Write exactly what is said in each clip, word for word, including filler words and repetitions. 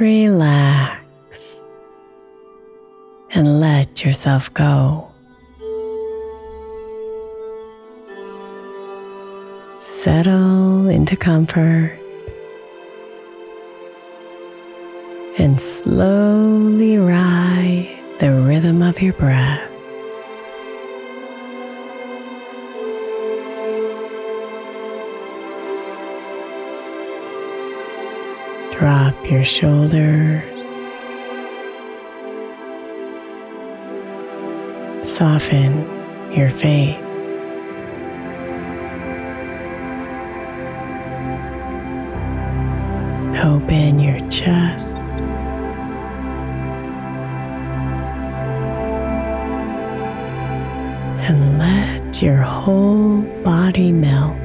Relax and let yourself go. Settle into comfort and slowly ride the rhythm of your breath. Drop your shoulders, soften your face, open your chest, and let your whole body melt.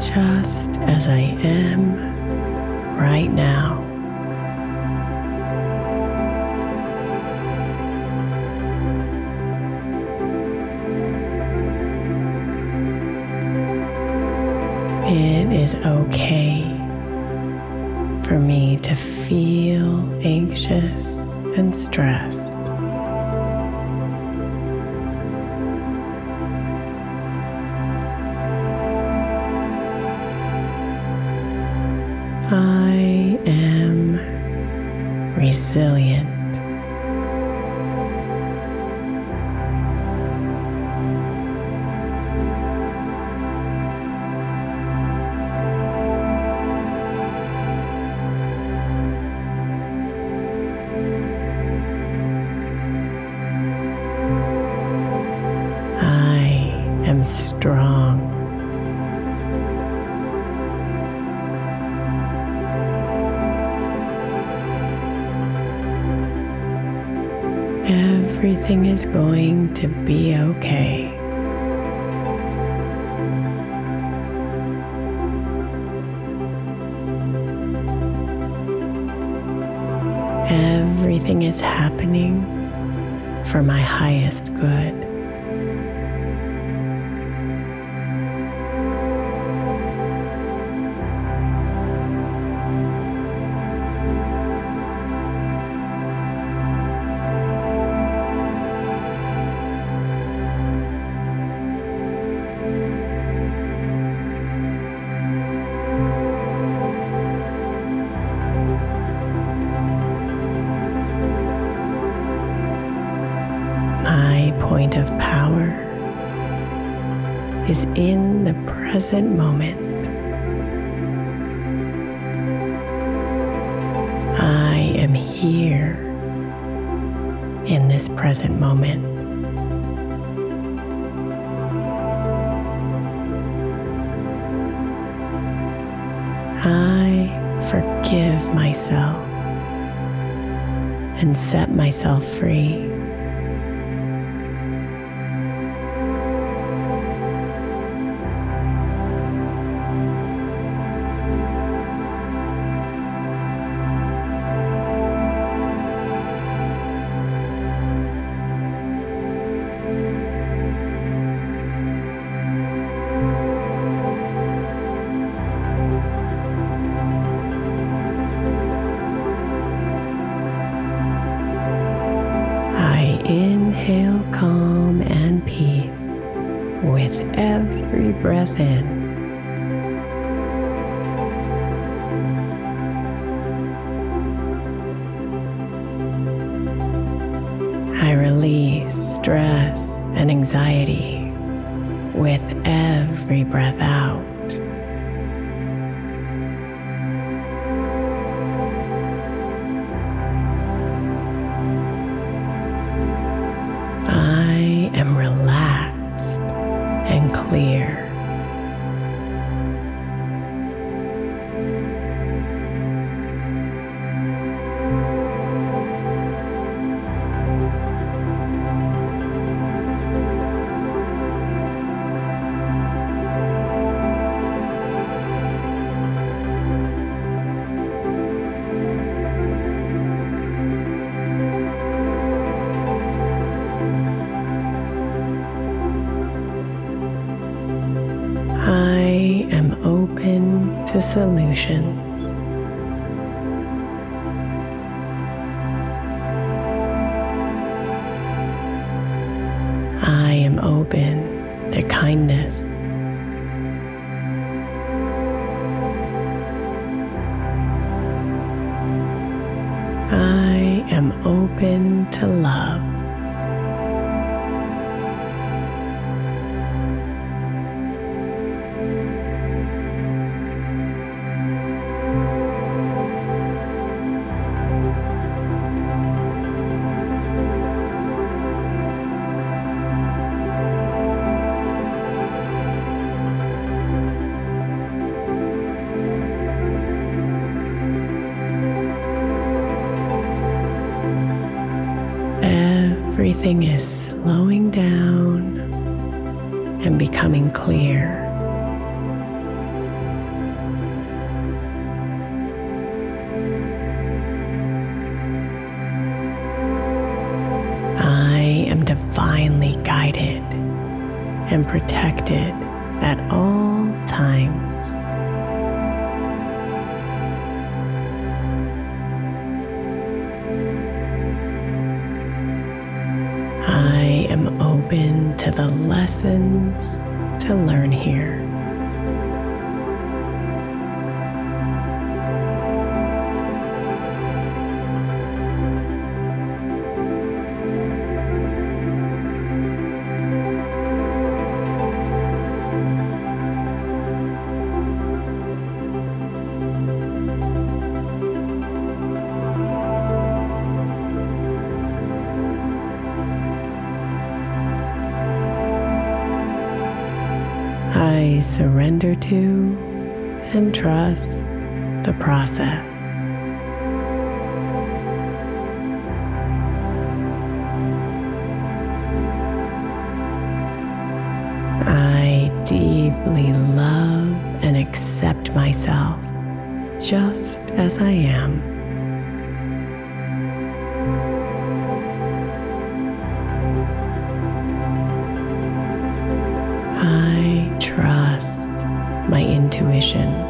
Just as I am right now. It is okay for me to feel anxious and stressed. I am resilient. I am strong. everything is going to be okay. Everything is happening for my highest good. Point of power is in the present moment. I am here in this present moment. I forgive myself and set myself free. Inhale calm and peace with every breath in. I release stress and anxiety with every breath out. Clear. I am open to solutions. I am open to kindness. I am open to love. Everything is slowing down and becoming clear. I am divinely guided and protected at all times. I am open to the lessons to learn here. I surrender to and trust the process. completely love and accept myself just as I am. I trust my intuition.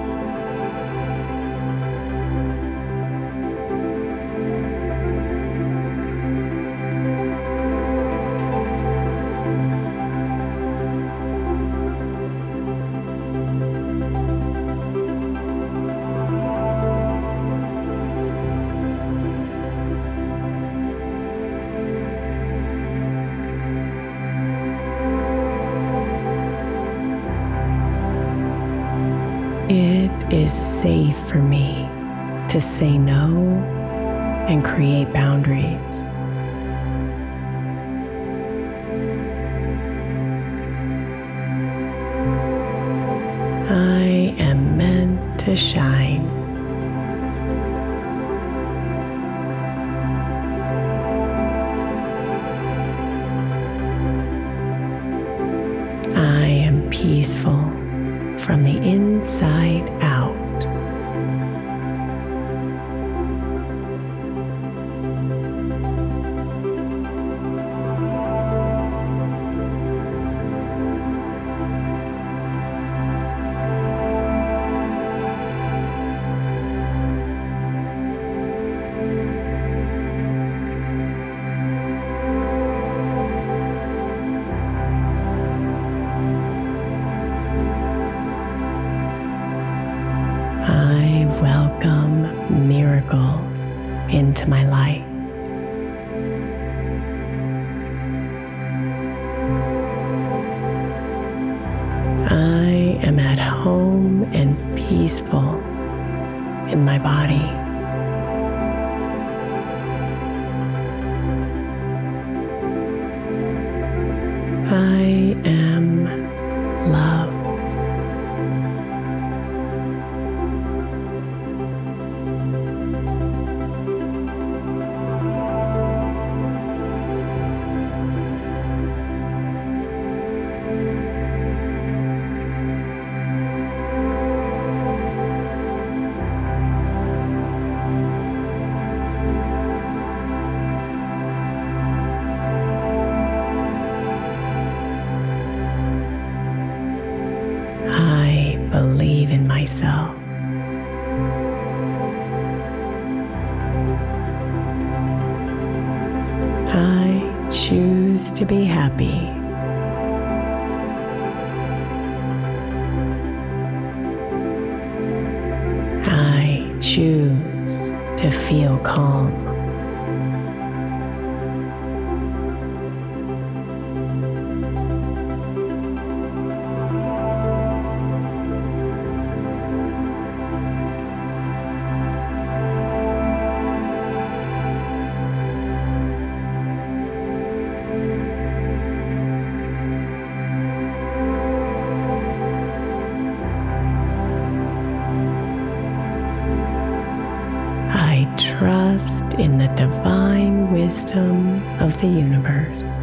It is safe for me to say no and create boundaries. I am meant to shine. I am peaceful from the inside out. I welcome miracles into my life. I am at home and peaceful in my body. I am love. Believe in myself. I choose to be happy. I choose to feel calm. Trust in the divine wisdom of the universe.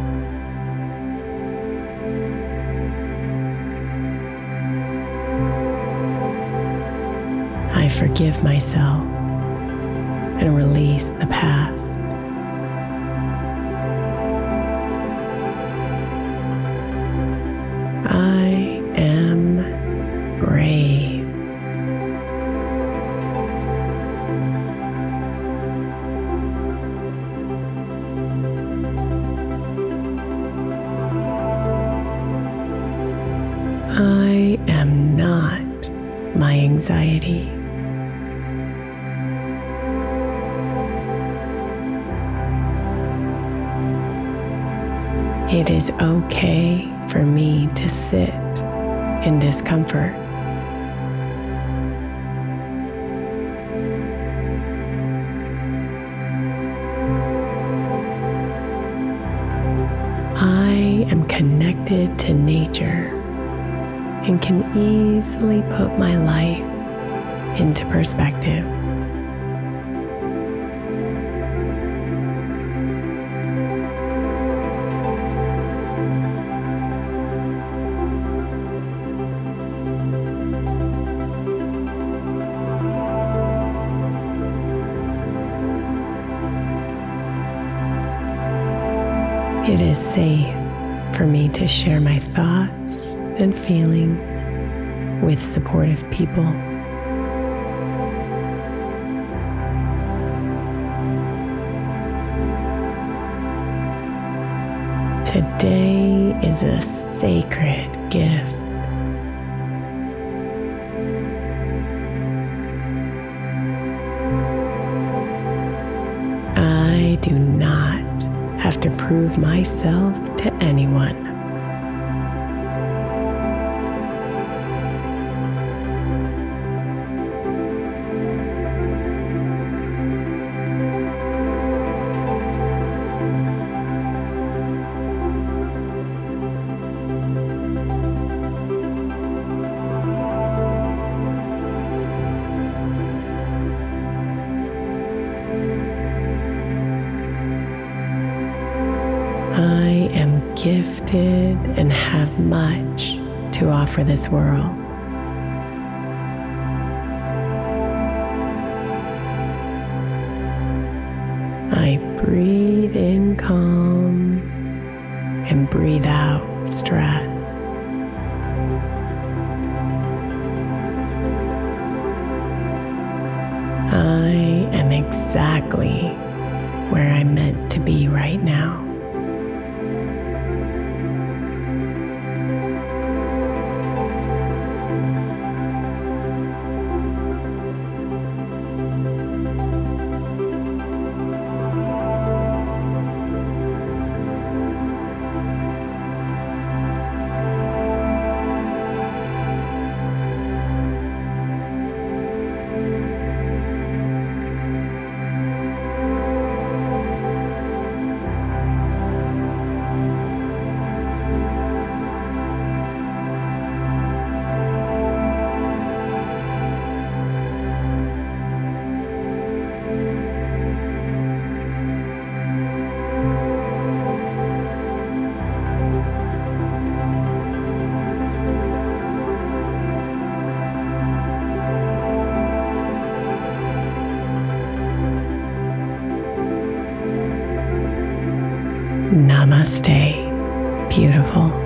I forgive myself and release the past. I am brave. I am not my anxiety. It is okay for me to sit in discomfort. I am connected to nature and can easily put my life into perspective. It is safe for me to share my thoughts and feelings with supportive people. Today is a sacred gift. I do not have to prove myself to anyone. I am gifted and have much to offer this world. I breathe in calm and breathe out stress. I am exactly where I'm meant to be right now. Namaste, beautiful.